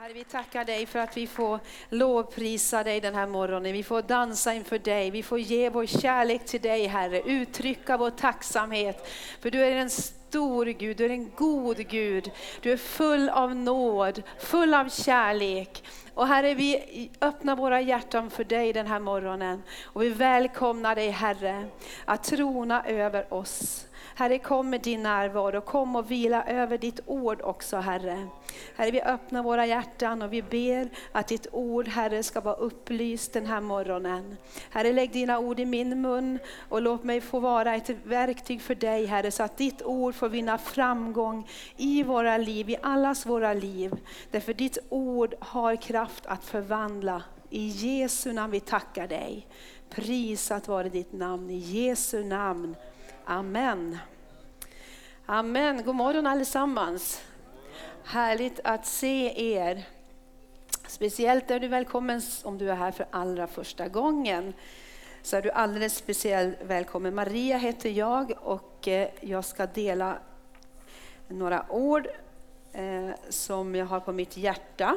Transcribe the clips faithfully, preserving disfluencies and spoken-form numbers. Herre, vi tackar dig för att vi får lovprisa dig den här morgonen. Vi får dansa inför dig. Vi får ge vår kärlek till dig, Herre. Uttrycka vår tacksamhet. För du är en stor Gud. Du är en god Gud. Du är full av nåd. Full av kärlek. Och Herre, vi öppnar våra hjärtan för dig den här morgonen. Och vi välkomnar dig, Herre, att trona över oss. Herre, kom med din närvaro. Kom och vila över ditt ord också, Herre. Herre, vi öppnar våra hjärtan och vi ber att ditt ord, Herre, ska vara upplyst den här morgonen. Herre, lägg dina ord i min mun och låt mig få vara ett verktyg för dig, Herre, så att ditt ord får vinna framgång i våra liv, i allas våra liv. Därför ditt ord har kraft att förvandla. I Jesu namn vi tackar dig. Prisat vare ditt namn, i Jesu namn. Amen. Amen. God morgon allesammans. Härligt att se er. Speciellt är du välkommen om du är här för allra första gången. Så är du alldeles speciellt välkommen. Maria heter jag och jag ska dela några ord som jag har på mitt hjärta.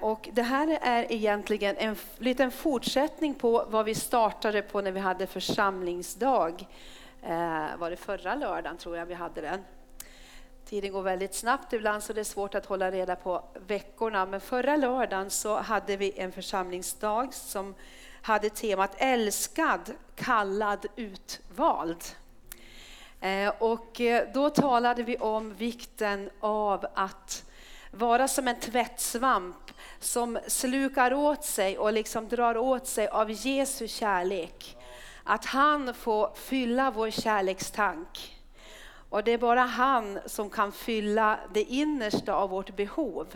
Och det här är egentligen en liten fortsättning på vad vi startade på när vi hade församlingsdag. Var det förra lördagen tror jag vi hade den. Tiden går väldigt snabbt ibland så det är svårt att hålla reda på veckorna. Men förra lördagen så hade vi en församlingsdag som hade temat älskad, kallad, utvald. Och då talade vi om vikten av att vara som en tvättsvamp som slukar åt sig och liksom drar åt sig av Jesu kärlek. Att han får fylla vår kärlekstank. Och det är bara han som kan fylla det innersta av vårt behov.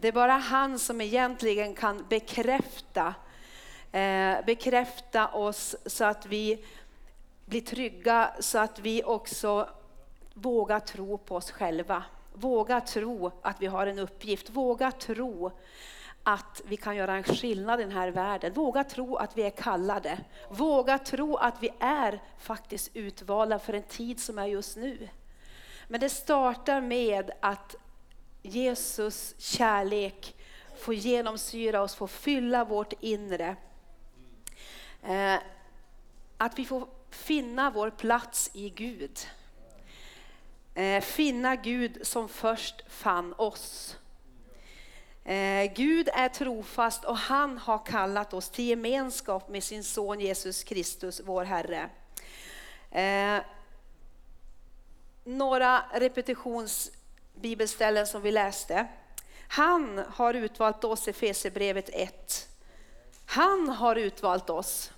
Det är bara han som egentligen kan bekräfta, eh, bekräfta oss så att vi blir trygga. Så att vi också vågar tro på oss själva. Våga tro att vi har en uppgift. Våga tro att vi kan göra en skillnad i den här världen. Våga tro att vi är kallade. Våga tro att vi är faktiskt utvalda för en tid som är just nu. Men det startar med att Jesus kärlek får genomsyra oss, får fylla vårt inre. Att vi får finna vår plats i Gud. Finna Gud som först fann oss. Gud är trofast och han har kallat oss till gemenskap med sin son Jesus Kristus, vår Herre. Några repetitionsbibelställen som vi läste. Han har utvalt oss i Efesierbrevet ett. Han har utvalt oss.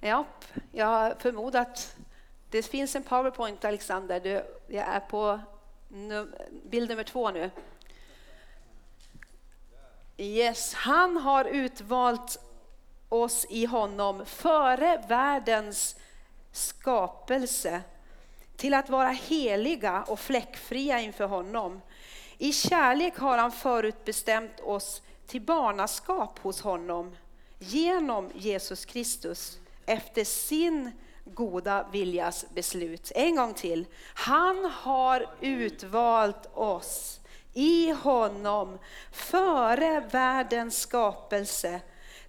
Ja, jag har förmodat. Det finns en PowerPoint, Alexander. Du, jag är på num- bild nummer två nu. Yes, han har utvalt oss i honom före världens skapelse till att vara heliga och fläckfria inför honom. I kärlek har han förutbestämt oss till barnaskap hos honom genom Jesus Kristus efter sin goda viljas beslut. En gång till. Han har utvalt oss i honom före världens skapelse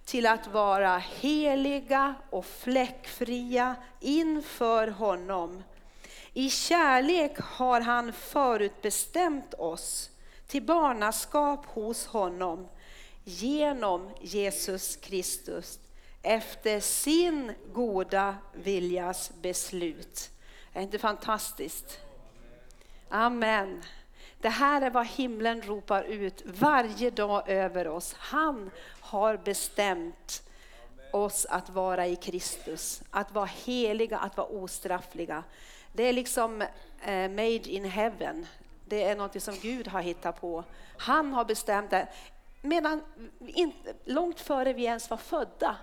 till att vara heliga och fläckfria inför honom. I kärlek har han förutbestämt oss till barnaskap hos honom genom Jesus Kristus. Efter sin goda viljas beslut. Är inte fantastiskt? Amen. Det här är vad himlen ropar ut varje dag över oss. Han har bestämt oss att vara i Kristus. Att vara heliga, att vara ostraffliga. Det är liksom made in heaven. Det är något som Gud har hittat på. Han har bestämt det. Medan, långt före vi ens var födda.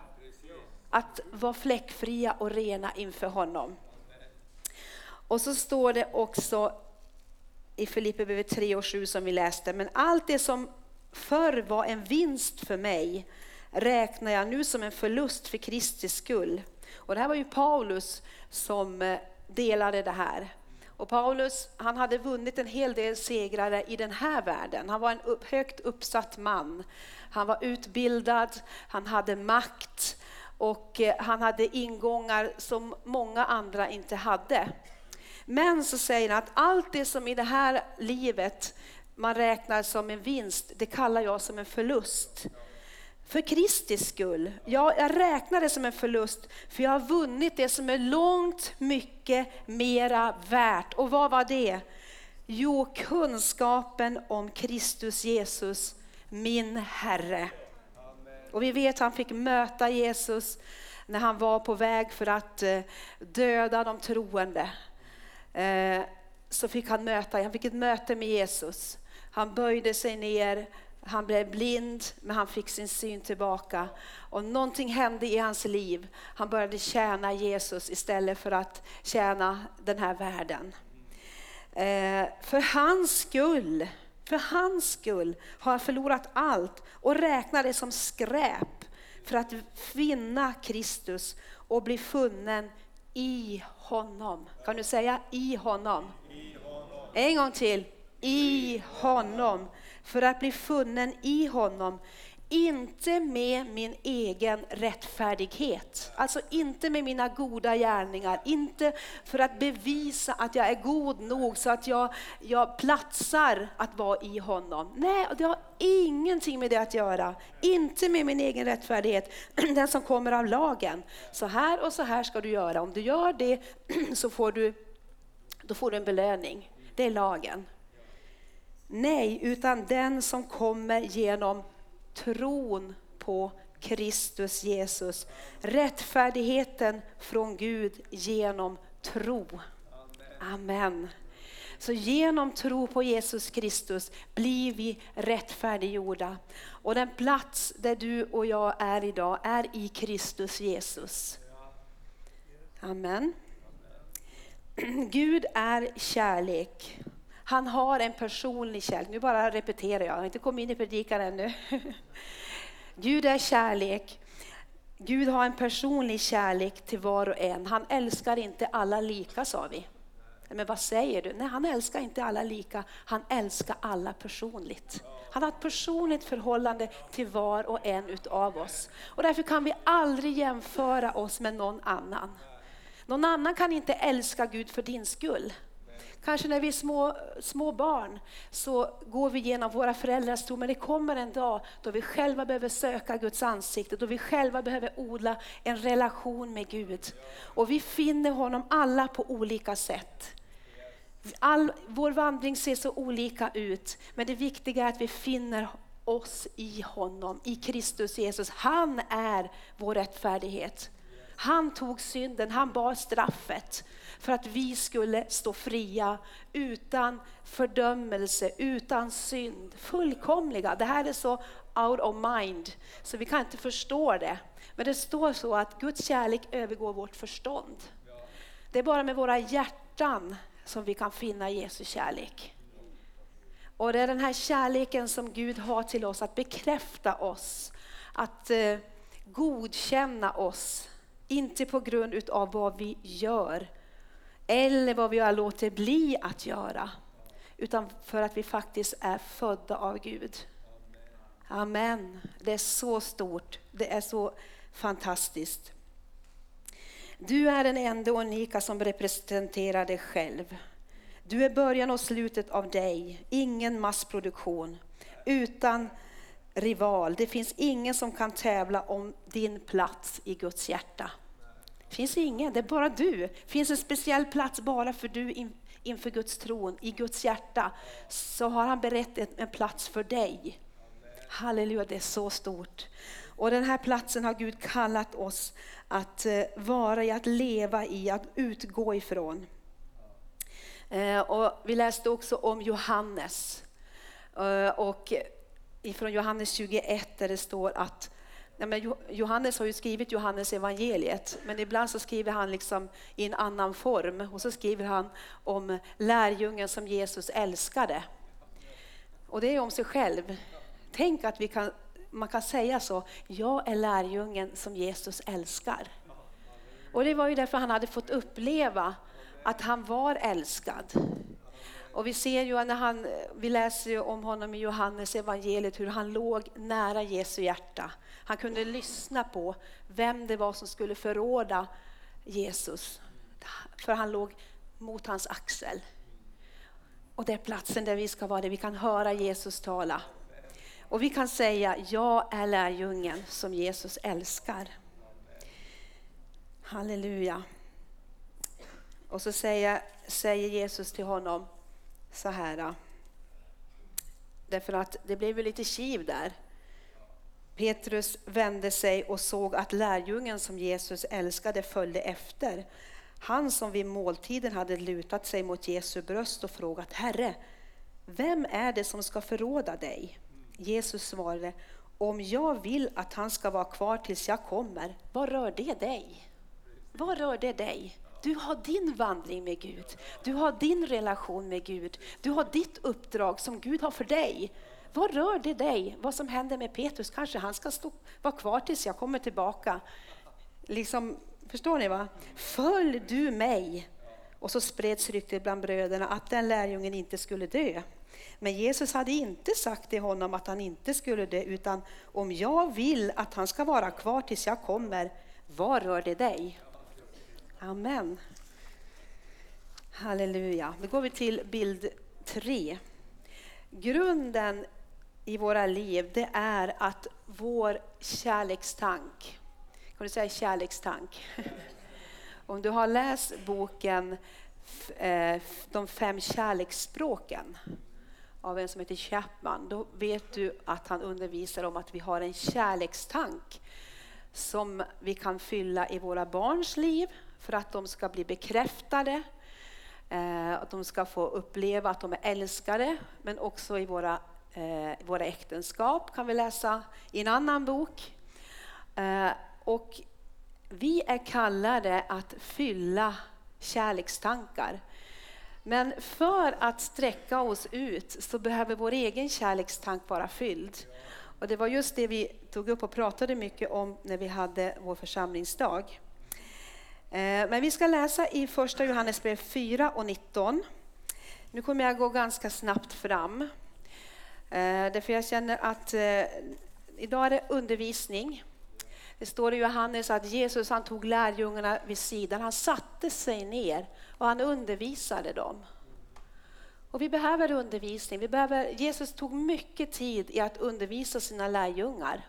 Att vara fläckfria och rena inför honom. Och så står det också i Filipperbrevet tre och sju som vi läste. Men allt det som förr var en vinst för mig räknar jag nu som en förlust för Kristi skull. Och det här var ju Paulus som delade det här. Och Paulus, han hade vunnit en hel del segrar i den här världen. Han var en upp, högt uppsatt man. Han var utbildad, han hade makt och han hade ingångar som många andra inte hade. Men så säger han att allt det som i det här livet man räknar som en vinst, det kallar jag som en förlust. För Kristi skull, ja, jag räknar det som en förlust, för jag har vunnit det som är långt mycket mera värt. Och vad var det? Jo, kunskapen om Kristus Jesus, min Herre. Amen. Och vi vet att han fick möta Jesus när han var på väg för att döda de troende. Så fick han möta, han fick ett möte med Jesus. Han böjde sig ner. Han blev blind, men han fick sin syn tillbaka. Och någonting hände i hans liv. Han började tjäna Jesus istället för att tjäna den här världen. Eh, för hans skull, för hans skull har han förlorat allt och räknar det som skräp för att finna Kristus och bli funnen i honom. Kan du säga i honom? I honom. En gång till. I honom. För att bli funnen i honom, inte med min egen rättfärdighet. Alltså inte med mina goda gärningar, inte för att bevisa att jag är god nog så att jag, jag platsar att vara i honom. Nej, det har ingenting med det att göra. Inte med min egen rättfärdighet, den som kommer av lagen. Så här och så här ska du göra. Om du gör det så får du, då får du en belöning. Det är lagen. Nej, utan den som kommer genom tron på Kristus Jesus. Rättfärdigheten från Gud genom tro. Amen. Amen. Så genom tro på Jesus Kristus blir vi rättfärdiggjorda. Och den plats där du och jag är idag är i Kristus Jesus. Amen. Amen. Gud är kärlek. Han har en personlig kärlek. Nu bara repeterar jag. Jag har inte kommit in i predikan ännu. Gud är kärlek. Gud har en personlig kärlek till var och en. Han älskar inte alla lika, sa vi. Men vad säger du? Nej, han älskar inte alla lika. Han älskar alla personligt. Han har ett personligt förhållande till var och en utav oss. Och därför kan vi aldrig jämföra oss med någon annan. Någon annan kan inte älska Gud för din skull. Kanske när vi är små, små barn så går vi genom våra föräldrars tro, men det kommer en dag då vi själva behöver söka Guds ansikte, då vi själva behöver odla en relation med Gud. Och vi finner honom alla på olika sätt. All, vår vandring ser så olika ut, men det viktiga är att vi finner oss i honom, i Kristus Jesus. Han är vår rättfärdighet. Han tog synden, han bar straffet för att vi skulle stå fria utan fördömelse, utan synd, fullkomliga. Det här är så out of mind, så vi kan inte förstå det. Men det står så att Guds kärlek övergår vårt förstånd. Det är bara med våra hjärtan som vi kan finna Jesu kärlek. Och det är den här kärleken som Gud har till oss, att bekräfta oss, att eh, godkänna oss. Inte på grund utav vad vi gör eller vad vi har låtit bli att göra, utan för att vi faktiskt är födda av Gud. Amen. Det är så stort. Det är så fantastiskt. Du är den enda unika som representerar dig själv. Du är början och slutet av dig. Ingen massproduktion. Utan rival. Det finns ingen som kan tävla om din plats i Guds hjärta. Det finns ingen, det är bara du. Det finns en speciell plats bara för du inför Guds tron, i Guds hjärta. Så har han berättat en plats för dig. Halleluja, det är så stort. Och den här platsen har Gud kallat oss att vara i, att leva i, att utgå ifrån. Och vi läste också om Johannes. Och ifrån Johannes tjugoett där det står att, nej men Johannes har ju skrivit Johannes evangeliet, men ibland så skriver han liksom i en annan form, och så skriver han om lärjungen som Jesus älskade. Och det är om sig själv. Tänk att vi kan, man kan säga så, jag är lärjungen som Jesus älskar. Och det var ju därför han hade fått uppleva att han var älskad. Och vi ser ju när han, vi läser ju om honom i Johannes evangeliet, hur han låg nära Jesu hjärta. Han kunde lyssna på vem det var som skulle förråda Jesus. För han låg mot hans axel. Och det är platsen där vi ska vara, där vi kan höra Jesus tala. Och vi kan säga, jag är lärjungen som Jesus älskar. Halleluja. Och så säger, säger Jesus till honom så här. Därför att det blev ju lite kiv där. Petrus vände sig och såg att lärjungen som Jesus älskade följde efter. Han som vid måltiden hade lutat sig mot Jesu bröst och frågat, Herre, vem är det som ska förråda dig? Jesus svarade, om jag vill att han ska vara kvar tills jag kommer, vad rör det dig? Vad rör det dig? Du har din vandring med Gud. Du har din relation med Gud. Du har ditt uppdrag som Gud har för dig. Vad rör det dig? Vad som händer med Petrus? Kanske han ska stå, vara kvar tills jag kommer tillbaka. Liksom, förstår ni va? Följ du mig. Och så spreds ryktet bland bröderna att den lärjungen inte skulle dö. Men Jesus hade inte sagt till honom att han inte skulle dö, utan om jag vill att han ska vara kvar tills jag kommer, vad rör det dig? Amen. Halleluja. Då går vi till bild tre. Grunden i våra liv, det är att vår kärlekstank. Kan du säga kärlekstank? Om du har läst boken De fem kärleksspråken av en som heter Chapman, då vet du att han undervisar om att vi har en kärlekstank som vi kan fylla i våra barns liv för att de ska bli bekräftade, att de ska få uppleva att de är älskade, men också i våra, i våra äktenskap kan vi läsa i en annan bok. Och vi är kallade att fylla kärlekstankar. Men för att sträcka oss ut så behöver vår egen kärlekstank vara fylld. Och det var just det vi tog upp och pratade mycket om när vi hade vår församlingsdag. Men vi ska läsa i första Johannesbrev fyra och nitton. Nu kommer jag gå ganska snabbt fram. Därför jag känner att idag är det undervisning. Det står i Johannes att Jesus, han tog lärjungarna vid sidan. Han satte sig ner och han undervisade dem. Och vi behöver undervisning. Vi behöver, Jesus tog mycket tid i att undervisa sina lärjungar.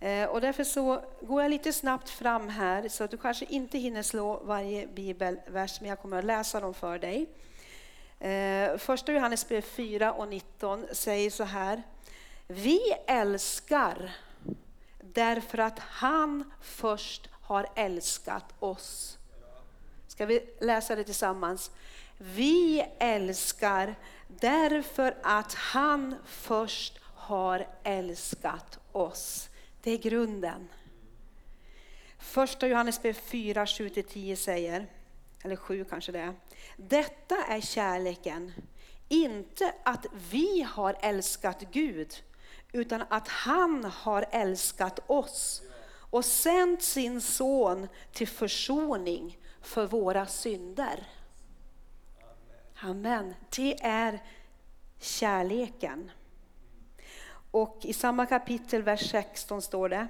Eh, och därför så går jag lite snabbt fram här så att du kanske inte hinner slå varje bibelvers, men jag kommer att läsa dem för dig. Eh, första Johannes brev fyra och nitton säger så här. Vi älskar därför att han först har älskat oss. Ska vi läsa det tillsammans? Vi älskar därför att han först har älskat oss. Det är grunden. Första Johannes brev fyra, sju till tio säger, eller sju kanske det är. Detta är kärleken. Inte att vi har älskat Gud, utan att han har älskat oss och sänt sin son till försoning för våra synder. Amen. Det är kärleken. Och i samma kapitel, vers sexton står det.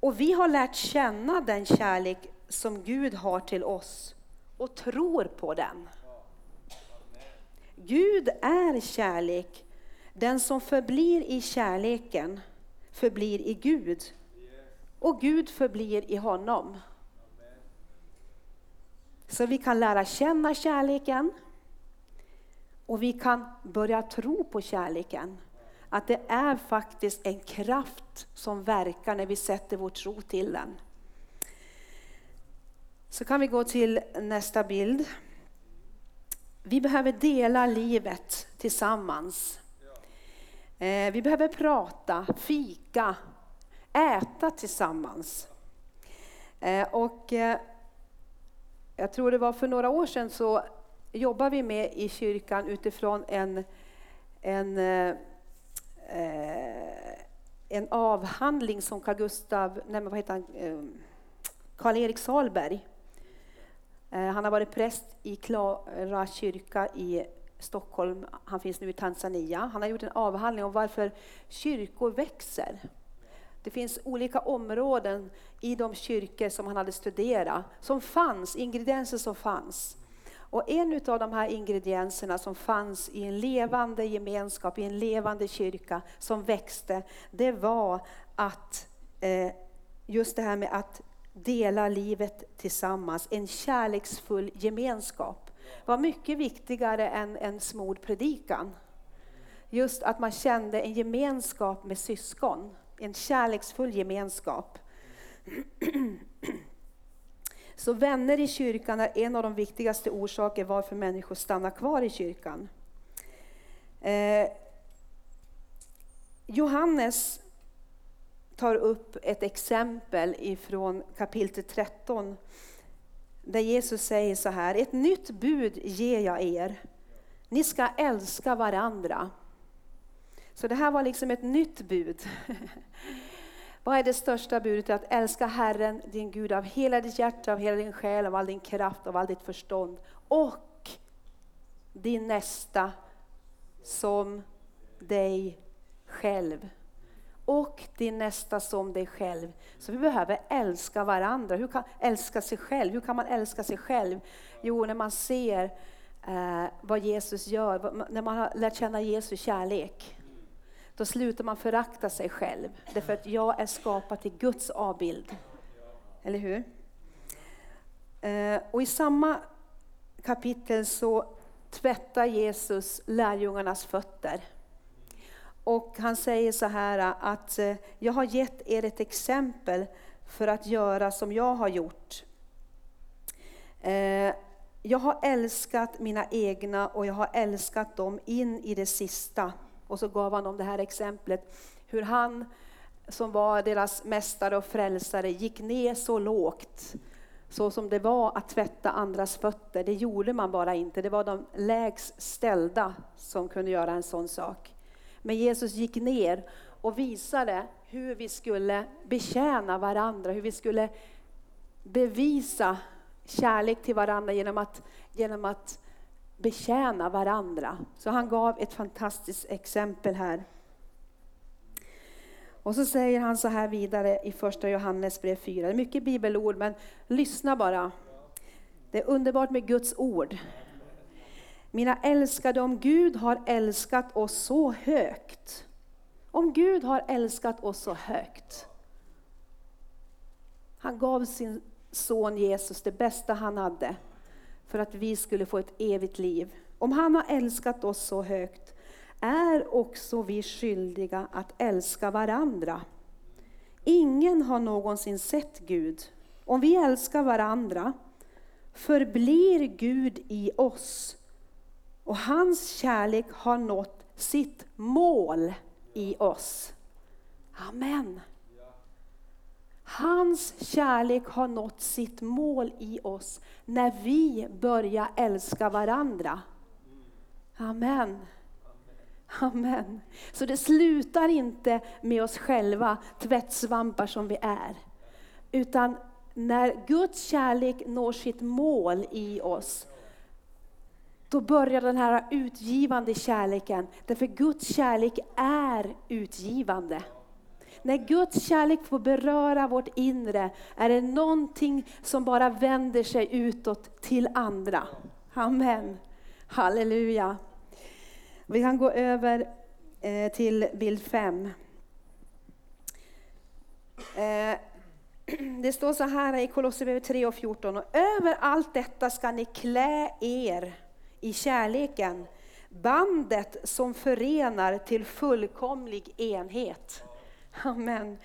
Och vi har lärt känna den kärlek som Gud har till oss och tror på den. Gud är kärlek. Den som förblir i kärleken förblir i Gud. Och Gud förblir i honom. Så vi kan lära känna kärleken. Och vi kan börja tro på kärleken. Att det är faktiskt en kraft som verkar när vi sätter vår tro till den. Så kan vi gå till nästa bild. Vi behöver dela livet tillsammans. Vi behöver prata, fika, äta tillsammans. Och jag tror det var för några år sedan så jobbade vi med i kyrkan utifrån en, en, en avhandling som Carl Gustav, nej men vad heter han, Karl-Erik Salberg Han har varit präst i Klara kyrka i Stockholm. Han finns nu i Tanzania. Han har gjort en avhandling om varför kyrkor växer. Det finns olika områden i de kyrkor som han hade studerat, som fanns, ingredienser som fanns. Och en av de här ingredienserna som fanns i en levande gemenskap, i en levande kyrka som växte, det var att eh, just det här med att dela livet tillsammans, en kärleksfull gemenskap, var mycket viktigare än en smord predikan. Just att man kände en gemenskap med syskon, en kärleksfull gemenskap. Så vänner i kyrkan är en av de viktigaste orsaker varför människor stannar kvar i kyrkan. Eh, Johannes tar upp ett exempel ifrån kapitel tretton. Där Jesus säger så här: ett nytt bud ger jag er. Ni ska älska varandra. Så det här var liksom ett nytt bud. Vad är det största budet? Att älska Herren, din Gud, av hela ditt hjärta, av hela din själ, av all din kraft, av all ditt förstånd. Och din nästa som dig själv. Och din nästa som dig själv. Så vi behöver älska varandra. Hur kan älska sig själv? Hur kan man älska sig själv? Jo, när man ser eh, vad Jesus gör. När man har lärt känna Jesu kärlek. Då slutar man förakta sig själv. Därför att jag är skapad till Guds avbild. Eller hur? Eh, och i samma kapitel så tvättar Jesus lärjungarnas fötter. Och han säger så här att jag har gett er ett exempel för att göra som jag har gjort. Eh, jag har älskat mina egna och jag har älskat dem in i det sista. Och så gav han om det här exemplet hur han som var deras mästare och frälsare gick ner så lågt. Så som det var att tvätta andras fötter, det gjorde man bara inte. Det var de lägst ställda som kunde göra en sån sak. Men Jesus gick ner och visade hur vi skulle betjäna varandra. Hur vi skulle bevisa kärlek till varandra genom att, genom att betjäna varandra. Så han gav ett fantastiskt exempel här. Och så säger han så här vidare i första Johannes brev fyra. Det är mycket bibelord, men lyssna bara. Det är underbart med Guds ord. Mina älskade, om Gud har älskat oss så högt. Om Gud har älskat oss så högt. Han gav sin son Jesus det bästa han hade. För att vi skulle få ett evigt liv. Om han har älskat oss så högt. Är också vi skyldiga att älska varandra. Ingen har någonsin sett Gud. Om vi älskar varandra. Förblir Gud i oss. Och hans kärlek har nått sitt mål i oss. Amen. Hans kärlek har nått sitt mål i oss när vi börjar älska varandra. Amen. Amen. Så det slutar inte med oss själva, tvättsvampar som vi är. Utan när Guds kärlek når sitt mål i oss. Då börjar den här utgivande kärleken. Därför Guds kärlek är utgivande. När Guds kärlek får beröra vårt inre. Är det någonting som bara vänder sig utåt till andra. Amen. Halleluja. Vi kan gå över till bild fem. Det står så här i Kolosserbrevet tre och fjorton. Och över allt detta ska ni klä er. I kärleken, bandet som förenar till fullkomlig enhet. Amen.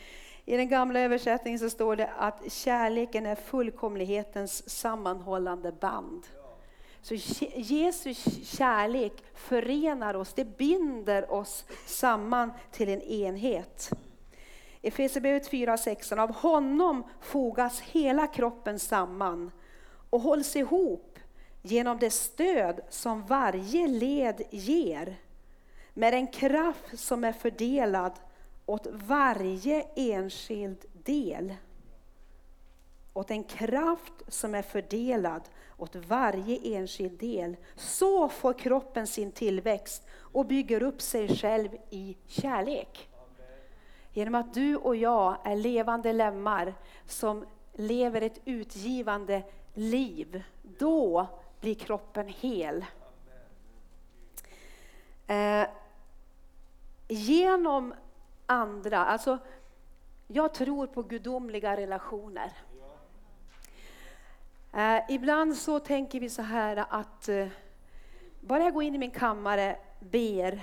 I den gamla översättningen så står det att kärleken är fullkomlighetens sammanhållande band. Så Jesu kärlek förenar oss, det binder oss samman till en enhet. Efesierbrevet fyra och sexton, av honom fogas hela kroppen samman och hålls ihop. Genom det stöd som varje led ger. Med en kraft som är fördelad åt varje enskild del. åt en kraft som är fördelad åt varje enskild del. Så får kroppen sin tillväxt och bygger upp sig själv i kärlek. Genom att du och jag är levande lemmar som lever ett utgivande liv, då blir kroppen hel. Eh, genom andra, alltså jag tror på gudomliga relationer. Eh, ibland så tänker vi så här att eh, bara jag går in i min kammare, ber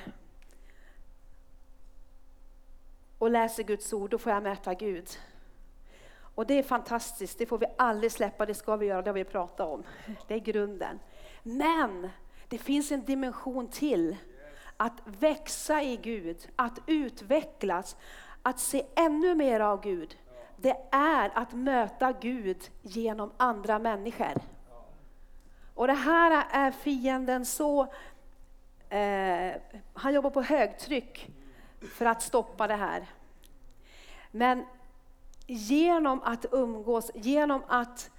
och läser Guds ord, då får jag möta Gud. Och det är fantastiskt, det får vi aldrig släppa, det ska vi göra, det har vi pratat om. Det är grunden. Men det finns en dimension till. Att växa i Gud, att utvecklas, att se ännu mer av Gud. Det är att möta Gud genom andra människor. Och det här är fienden så... Eh, han jobbar på högtryck för att stoppa det här. Men... genom att umgås, genom att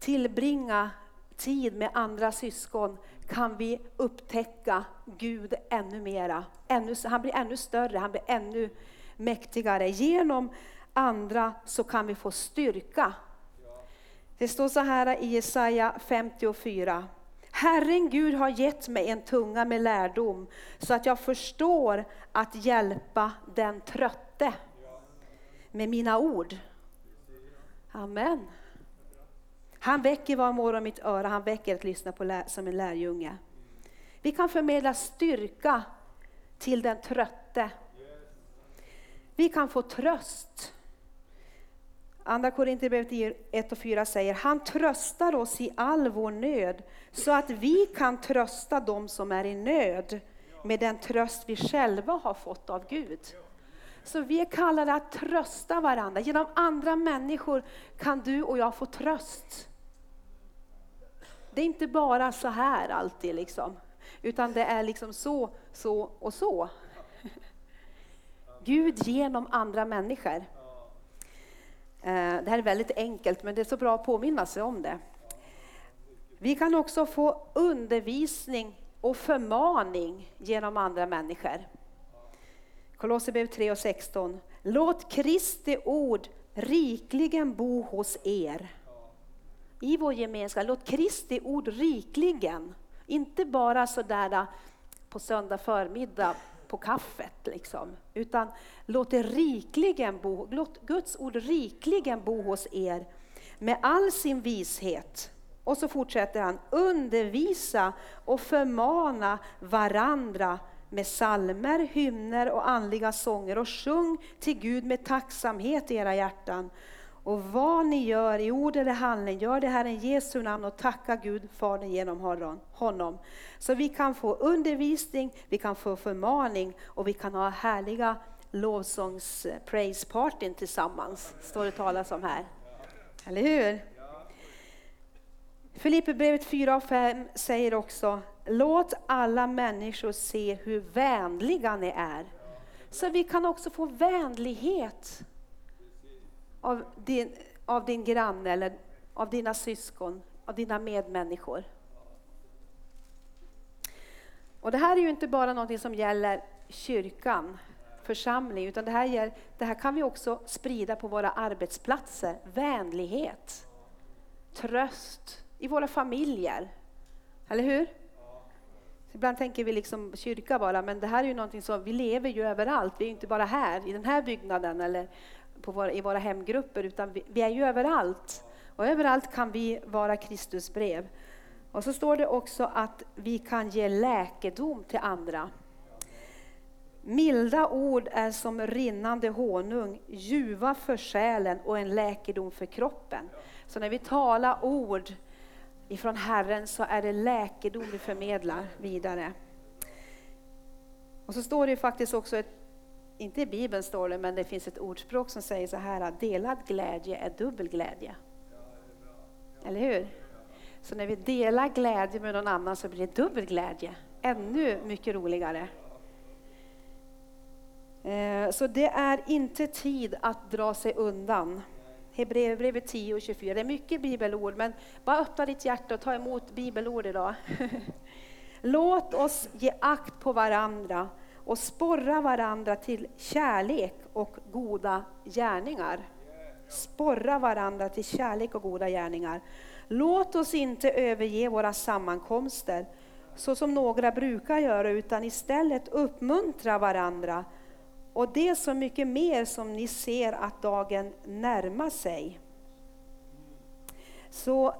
tillbringa tid med andra syskon kan vi upptäcka Gud ännu mera. Ännu, han blir ännu större, han blir ännu mäktigare. Genom andra så kan vi få styrka. Det står så här i Jesaja femtiofyra. Herren Gud har gett mig en tunga med lärdom så att jag förstår att hjälpa den trötte med mina ord. Amen. Han väcker var morgon mitt öra. Han väcker att lyssna på lä- som en lärjunge. Vi kan förmedla styrka till den trötte. Vi kan få tröst. Andra Korinthierbrevet ett och fyra säger. Han tröstar oss i all vår nöd. Så att vi kan trösta dem som är i nöd. Med den tröst vi själva har fått av Gud. Så vi är kallade att trösta varandra. Genom andra människor kan du och jag få tröst. Det är inte bara så här alltid liksom. Utan det är liksom så, så och så. Gud genom andra människor. Det här är väldigt enkelt, men det är så bra att påminna sig om det. Vi kan också få undervisning och förmaning genom andra människor. Kolosserbrevet tre och sexton. Låt Kristi ord rikligen bo hos er. I vår gemenskap. Låt Kristi ord rikligen. Inte bara sådär på söndag förmiddag på kaffet. Liksom. Utan låt, det rikligen bo, låt Guds ord rikligen bo hos er. Med all sin vishet. Och så fortsätter han. Undervisa och förmana varandra. Med salmer, hymner och andliga sånger och sjung till Gud med tacksamhet i era hjärtan. Och vad ni gör i ord eller handling, gör det här i Jesu namn och tacka Gud Fadern genom honom. Så vi kan få undervisning, vi kan få förmaning och vi kan ha härliga lovsångs praise party tillsammans. Står det talas om här. Eller hur? Filipperbrevet fyra och fem säger också. Låt alla människor se hur vänliga ni är. Så vi kan också få vänlighet av din, av din granne eller av dina syskon, av dina medmänniskor. Och det här är ju inte bara någonting som gäller kyrkan, församling, utan det här, gäller, det här kan vi också sprida på våra arbetsplatser. Vänlighet, tröst i våra familjer, eller hur? Ibland tänker vi liksom kyrka bara, men det här är ju någonting som vi lever ju överallt. Vi är ju inte bara här i den här byggnaden eller på våra, i våra hemgrupper, utan vi, vi är ju överallt. Och överallt kan vi vara Kristus brev. Och så står det också att vi kan ge läkedom till andra. Milda ord är som rinnande honung, ljuva för själen och en läkedom för kroppen. Så när vi talar ord ifrån Herren så är det läkedom vi förmedlar vidare. Och så står det ju faktiskt också, ett, inte i Bibeln står det, men det finns ett ordspråk som säger så här att delad glädje är dubbel glädje. Eller hur? Så när vi delar glädje med någon annan så blir det dubbel glädje. Ännu mycket roligare. Så det är inte tid att dra sig undan. Hebreerbrevet tio och tjugofyra. Det är mycket bibelord, men bara öppna ditt hjärta och ta emot bibelord idag. Låt oss ge akt på varandra och sporra varandra till kärlek och goda gärningar. Sporra varandra till kärlek och goda gärningar. Låt oss inte överge våra sammankomster så som några brukar göra, utan istället uppmuntra varandra. Och det är så mycket mer som ni ser att dagen närmar sig. Så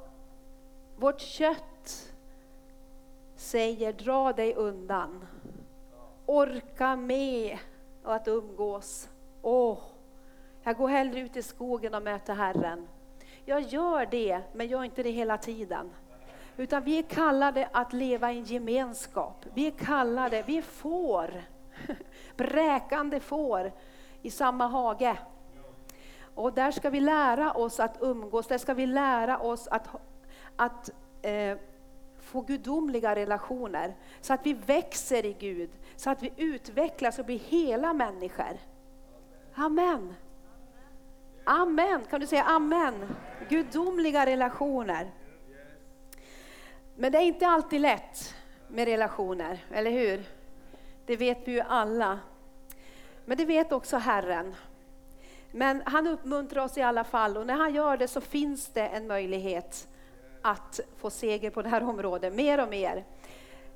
vårt kött säger dra dig undan. Orka med att umgås. Åh, jag går hellre ut i skogen och möter Herren. Jag gör det, men jag är inte det hela tiden. Utan vi är kallade att leva i en gemenskap. Vi är kallade, vi får. Bräkande får i samma hage. Och där ska vi lära oss att umgås. Där ska vi lära oss att, att eh, få gudomliga relationer. Så att vi växer i Gud. Så att vi utvecklas och blir hela människor. Amen. Amen. Kan du säga amen? Gudomliga relationer. Men det är inte alltid lätt med relationer, eller hur? Det vet vi ju alla. Men det vet också Herren. Men han uppmuntrar oss i alla fall. Och när han gör det så finns det en möjlighet att få seger på det här området. Mer och mer.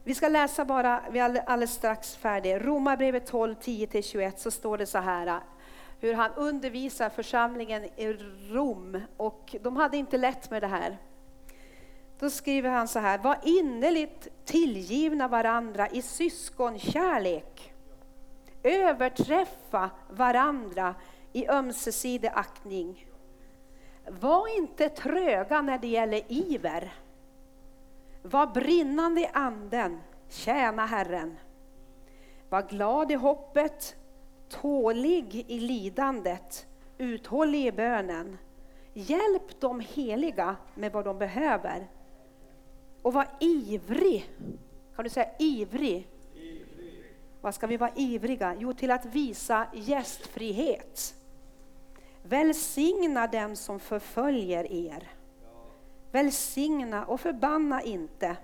Vi ska läsa bara, vi är alldeles strax färdiga. Romarbrevet tolv, tio till tjugoett, så står det så här. Hur han undervisar församlingen i Rom. Och de hade inte lätt med det här. Då skriver han så här: var innerligt tillgivna varandra i syskonkärlek. Överträffa varandra i ömsesidig aktning. Var inte tröga när det gäller iver. Var brinnande i anden, tjäna Herren. Var glad i hoppet, tålig i lidandet, uthållig i bönen. Hjälp de heliga med vad de behöver. Och var ivrig. Kan du säga ivrig? Ivrig. Vad ska vi vara ivriga? Jo, till att visa gästfrihet. Välsigna dem som förföljer er. Välsigna och förbanna inte.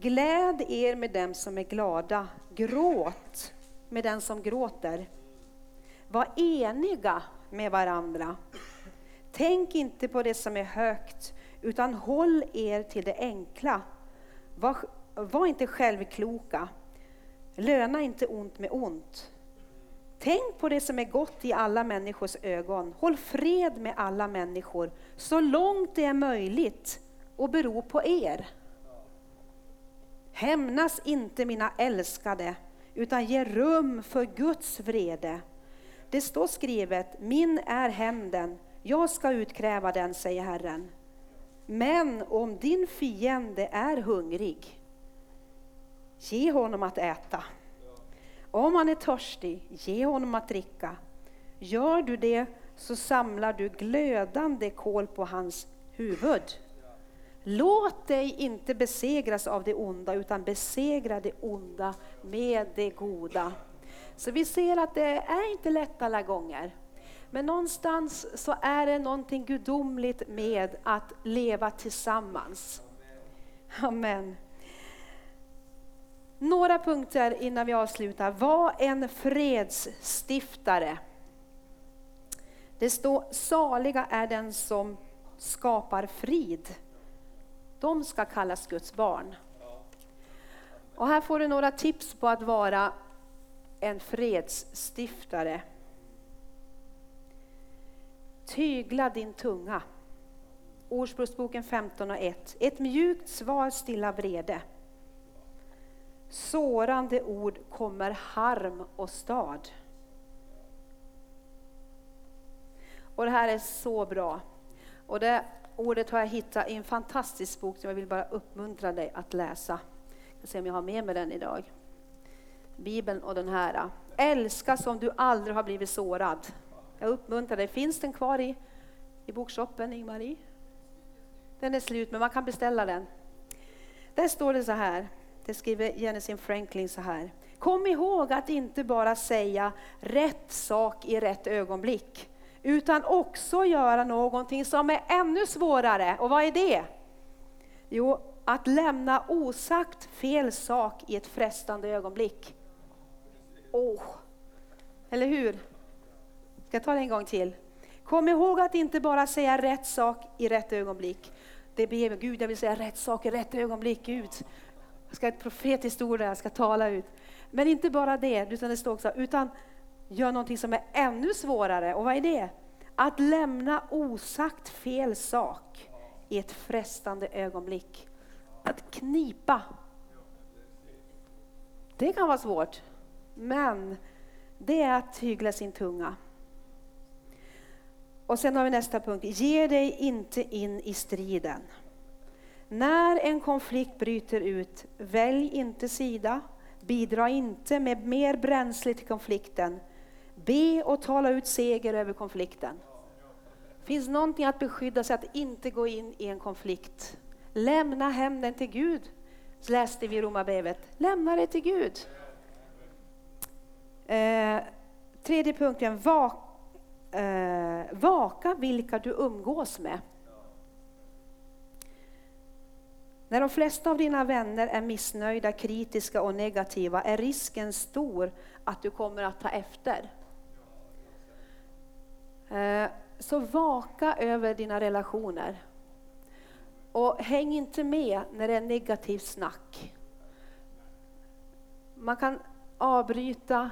Gläd er med dem som är glada. Gråt med den som gråter. Var eniga med varandra. Tänk inte på det som är högt, utan håll er till det enkla. Var, var inte självkloka. Löna inte ont med ont. Tänk på det som är gott i alla människors ögon. Håll fred med alla människor så långt det är möjligt och bero på er. Hämnas inte mina älskade, utan ge rum för Guds vrede. Det står skrivet: min är hämnden, jag ska utkräva den, säger Herren. Men om din fiende är hungrig, ge honom att äta. Om han är törstig, ge honom att dricka. Gör du det så samlar du glödande kol på hans huvud. Låt dig inte besegras av det onda, utan besegra det onda med det goda. Så vi ser att det är inte lätt alla gånger. Men någonstans så är det någonting gudomligt med att leva tillsammans. Amen. Några punkter innan vi avslutar. Var en fredsstiftare. Det står: saliga är den som skapar frid. De ska kallas Guds barn. Och här får du några tips på att vara en fredsstiftare. Tygla din tunga. Ordspråksboken femton och ett. Ett mjukt svar stillar vrede. Sårande ord kommer harm och stad. Och det här är så bra. Och det ordet har jag hittat i en fantastisk bok som jag vill bara uppmuntra dig att läsa. Jag ska se om jag har med mig den idag. Bibeln och den här. Älska som du aldrig har blivit sårad. Jag uppmuntrar dig. Finns den kvar i, i bokshoppen, Ingmarie? Den är slut, men man kan beställa den. Där står det så här. Det skriver Jennison Franklin så här: kom ihåg att inte bara säga rätt sak i rätt ögonblick, utan också göra någonting som är ännu svårare. Och vad är det? Jo, att lämna osagt fel sak i ett frestande ögonblick. Åh, eller hur? Ska jag ta det en gång till? Kom ihåg att inte bara säga rätt sak i rätt ögonblick. Det ber Gud, jag vill säga rätt sak i rätt ögonblick, Gud. Jag ska ha ett profetiskt ord där, jag ska tala ut. Men inte bara det, utan det står också, utan gör någonting som är ännu svårare. Och vad är det? Att lämna osagt fel sak i ett frestande ögonblick. Att knipa. Det kan vara svårt. Men det är att tygla sin tunga. Och sen har vi nästa punkt. Ge dig inte in i striden. När en konflikt bryter ut, välj inte sida. Bidra inte med mer bränsle till konflikten. Be och tala ut seger över konflikten. Finns någonting att beskydda sig att inte gå in i en konflikt? Lämna hämnden till Gud. Läste vi i Romarbrevet. Lämna det till Gud. Eh, tredje punkten. Vak, eh, vaka vilka du umgås med. När de flesta av dina vänner är missnöjda, kritiska och negativa är risken stor att du kommer att ta efter. Så vaka över dina relationer. Och häng inte med när det är negativt snack. Man kan avbryta,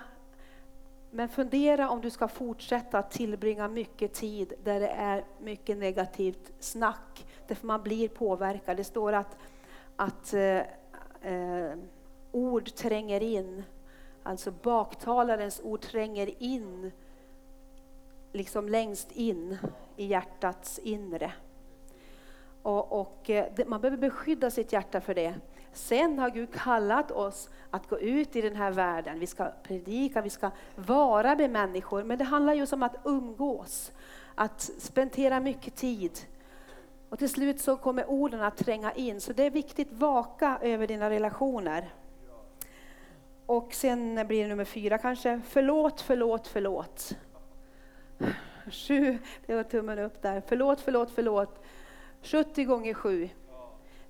men fundera om du ska fortsätta att tillbringa mycket tid där det är mycket negativt snack. Därför man blir påverkad. Det står att, att eh, eh, ord tränger in. Alltså baktalarens ord tränger in. Liksom längst in i hjärtats inre. Och, och man behöver beskydda sitt hjärta för det. Sen har Gud kallat oss att gå ut i den här världen. Vi ska predika, vi ska vara med människor. Men det handlar ju om att umgås. Att spendera mycket tid. Och till slut så kommer orden att tränga in. Så det är viktigt, vaka över dina relationer. Och sen blir det nummer fyra kanske. Förlåt, förlåt, förlåt. Sju, det var tummen upp där. Förlåt, förlåt, förlåt. sjuttio gånger sju.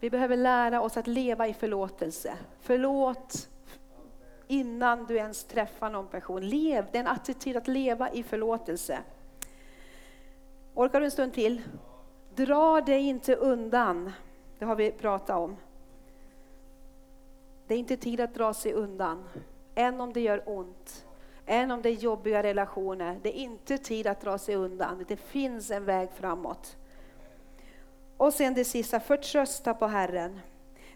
Vi behöver lära oss att leva i förlåtelse. Förlåt innan du ens träffar någon person. Lev, det är en attityd att leva i förlåtelse. Orkar du en stund till? Dra dig inte undan. Det har vi pratat om. Det är inte tid att dra sig undan. Än om det gör ont. Än om det är jobbiga relationer. Det är inte tid att dra sig undan. Det finns en väg framåt. Och sen det sista. Förtrösta på Herren.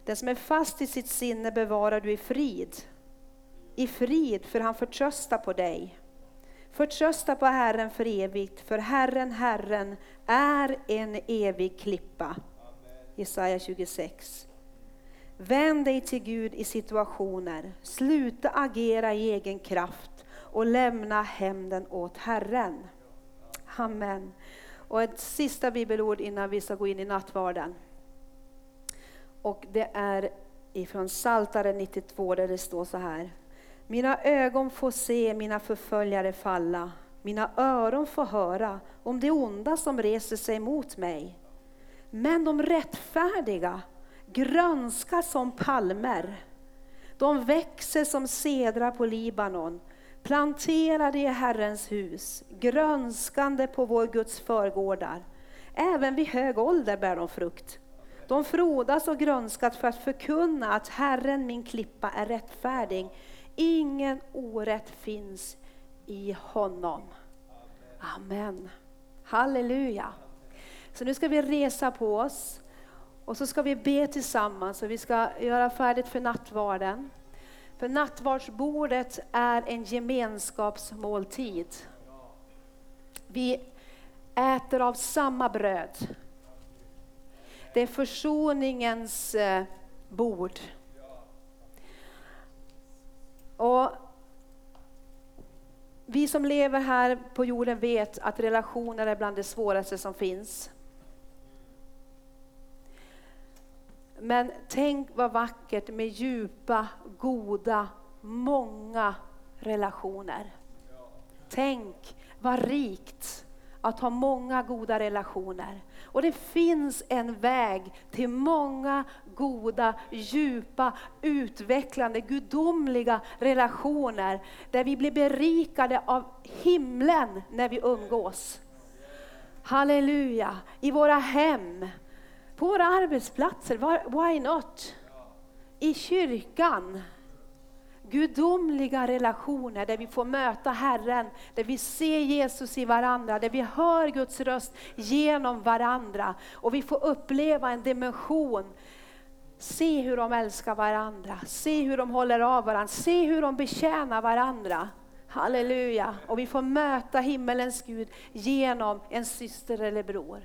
Den som är fast i sitt sinne bevarar du i frid. I frid, för han förtröstar på dig. Förtrösta på Herren för evigt, för Herren, Herren är en evig klippa. Amen. Jesaja tjugosex. Vänd dig till Gud i situationer. Sluta agera i egen kraft och lämna hämnden åt Herren. Amen. Och ett sista bibelord innan vi ska gå in i nattvarden. Och det är ifrån Psaltaren nittiotvå där det står så här. Mina ögon får se mina förföljare falla. Mina öron får höra om det onda som reser sig mot mig. Men de rättfärdiga grönskar som palmer. De växer som cedrar på Libanon. Planterade i Herrens hus. Grönskande på vår Guds förgårdar. Även vid hög ålder bär de frukt. De frodas och grönskat för att förkunna att Herren min klippa är rättfärdig. Ingen orätt finns i honom. Amen. Halleluja. Så nu ska vi resa på oss. Och så ska vi be tillsammans. Och vi ska göra färdigt för nattvarden. För nattvardsbordet är en gemenskapsmåltid. Vi äter av samma bröd. Det är försoningens bord. Och vi som lever här på jorden vet att relationer är bland det svåraste som finns. Men tänk vad vackert med djupa, goda, många relationer. Tänk vad rikt att ha många goda relationer. Och det finns en väg till många goda, djupa, utvecklande, gudomliga relationer. Där vi blir berikade av himlen när vi umgås. Halleluja! I våra hem, på våra arbetsplatser, why not? I kyrkan. Gudomliga relationer där vi får möta Herren, där vi ser Jesus i varandra, där vi hör Guds röst genom varandra och vi får uppleva en dimension. Se hur de älskar varandra, se hur de håller av varandra, se hur de betjänar varandra. Halleluja! Och vi får möta himmelens Gud genom en syster eller bror.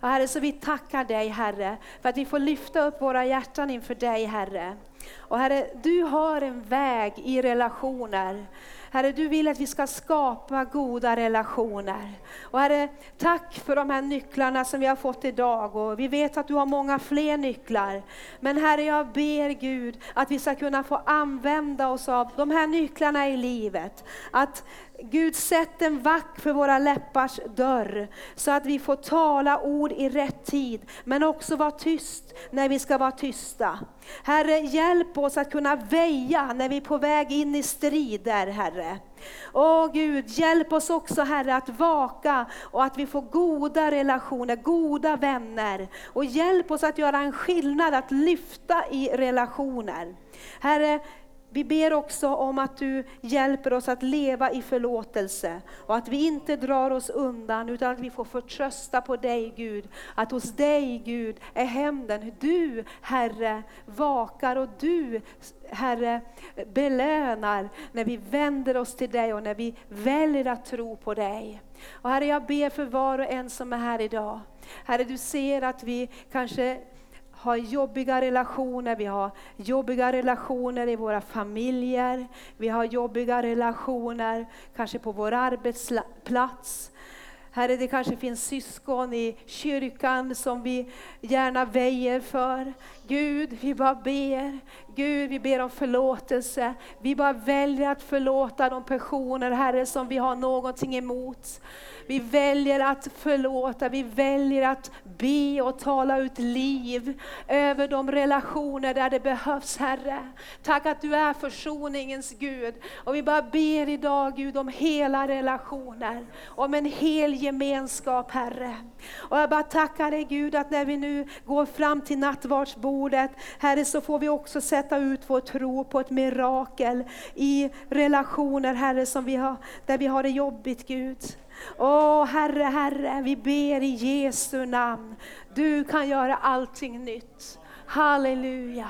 Ja, Herre, så vi tackar dig, Herre, för att vi får lyfta upp våra hjärtan inför dig, Herre. Och Herre, du har en väg i relationer. Herre, du vill att vi ska skapa goda relationer. Och Herre, tack för de här nycklarna som vi har fått idag. Och vi vet att du har många fler nycklar. Men Herre, jag ber Gud att vi ska kunna få använda oss av de här nycklarna i livet. Att Gud, sätt en vack för våra läppars dörr så att vi får tala ord i rätt tid, men också vara tyst när vi ska vara tysta. Herre, hjälp oss att kunna väja när vi är på väg in i strider, Herre. Åh Gud, hjälp oss också, Herre, att vaka och att vi får goda relationer, goda vänner. Och hjälp oss att göra en skillnad, att lyfta i relationer. Herre, vi ber också om att du hjälper oss att leva i förlåtelse. Och att vi inte drar oss undan utan att vi får förtrösta på dig, Gud. Att hos dig, Gud, är hämnden. Du, Herre, vakar och du, Herre, belönar när vi vänder oss till dig och när vi väljer att tro på dig. Och Herre, jag ber för var och en som är här idag. Herre, du ser att vi kanske har jobbiga relationer, vi har jobbiga relationer i våra familjer, vi har jobbiga relationer kanske på vår arbetsplats. Herre, det kanske finns syskon i kyrkan som vi gärna väjer för. Gud, vi bara ber. Gud, vi ber om förlåtelse. Vi bara väljer att förlåta de personer, Herre, som vi har någonting emot. Vi väljer att förlåta. Vi väljer att be och tala ut liv över de relationer där det behövs, Herre. Tack att du är försoningens Gud. Och vi bara ber idag, Gud, om hela relationer. Om en hel gemenskap, Herre. Och jag bara tackar dig, Gud, att när vi nu går fram till nattvardsbordet, Herre, så får vi också sätta ut vår tro på ett mirakel i relationer, Herre, som vi har, där vi har det jobbigt, Gud. Åh, Herre, Herre, vi ber i Jesu namn. Du kan göra allting nytt. Halleluja.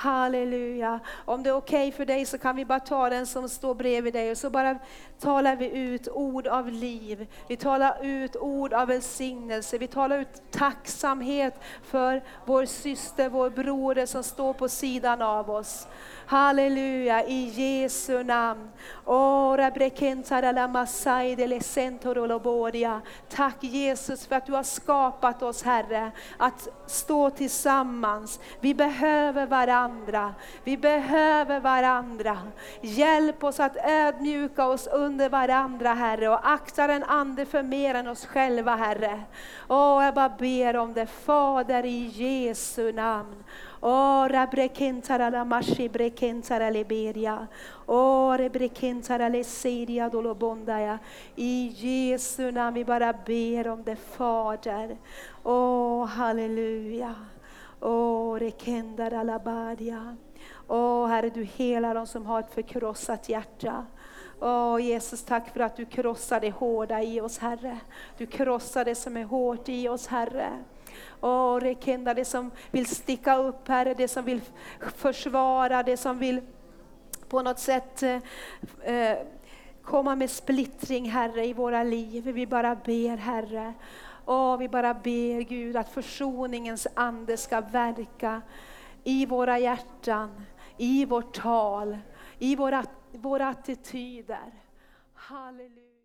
Halleluja. Om det är okej för dig så kan vi bara ta den som står bredvid dig. Och så bara talar vi ut ord av liv. Vi talar ut ord av välsignelse. Vi talar ut tacksamhet för vår syster, vår broder som står på sidan av oss. Halleluja, i Jesu namn. Tack Jesus för att du har skapat oss, Herre, att stå tillsammans. Vi behöver varandra. Vi behöver varandra. Hjälp oss att ödmjuka oss under varandra, Herre, och akta den andre för mer än oss själva, Herre. Åh, jag bara ber om det, Fader, i Jesu namn. Åh, rabrekentara la mashi brekentara liberia. Åh, rebrekentara le seria dolobondaia. I Jesu namn vi bara ber om det, Fader. Åh, halleluja. Åh, rekendara la badia. Åh, Herre, du helar dem som har ett förkrossat hjärta. Åh, Jesus, tack för att du krossar det hårda i oss, Herre. Du krossar det som är hårt i oss, Herre. Åh, rekenda det som vill sticka upp, Herre, det som vill försvara, det som vill på något sätt eh, komma med splittring, Herre, i våra liv. Vi bara ber, Herre. Åh, vi bara ber, Gud, att försoningens ande ska verka i våra hjärtan, i vårt tal, i våra, våra attityder. Halleluja.